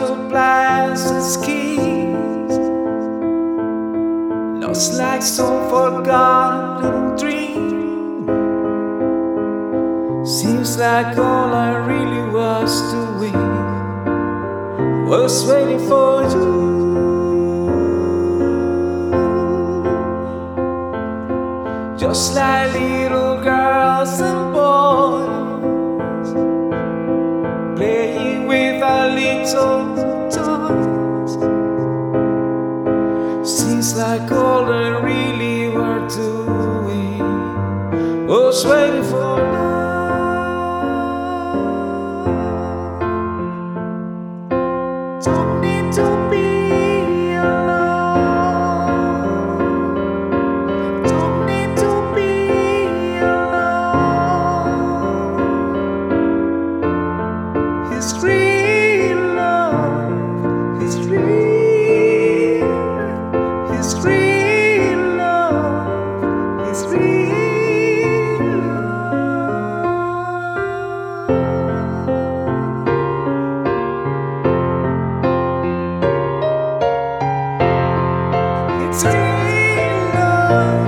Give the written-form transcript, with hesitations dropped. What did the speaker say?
multiplies its keys, lost like some forgotten dream. Seems like all I really was doing was waiting for you. Just like little girls and boys playing with our little toys. Seems like all I really were doing was waiting for love. Don't need to be. His real love, his real love, his real love. It's real love.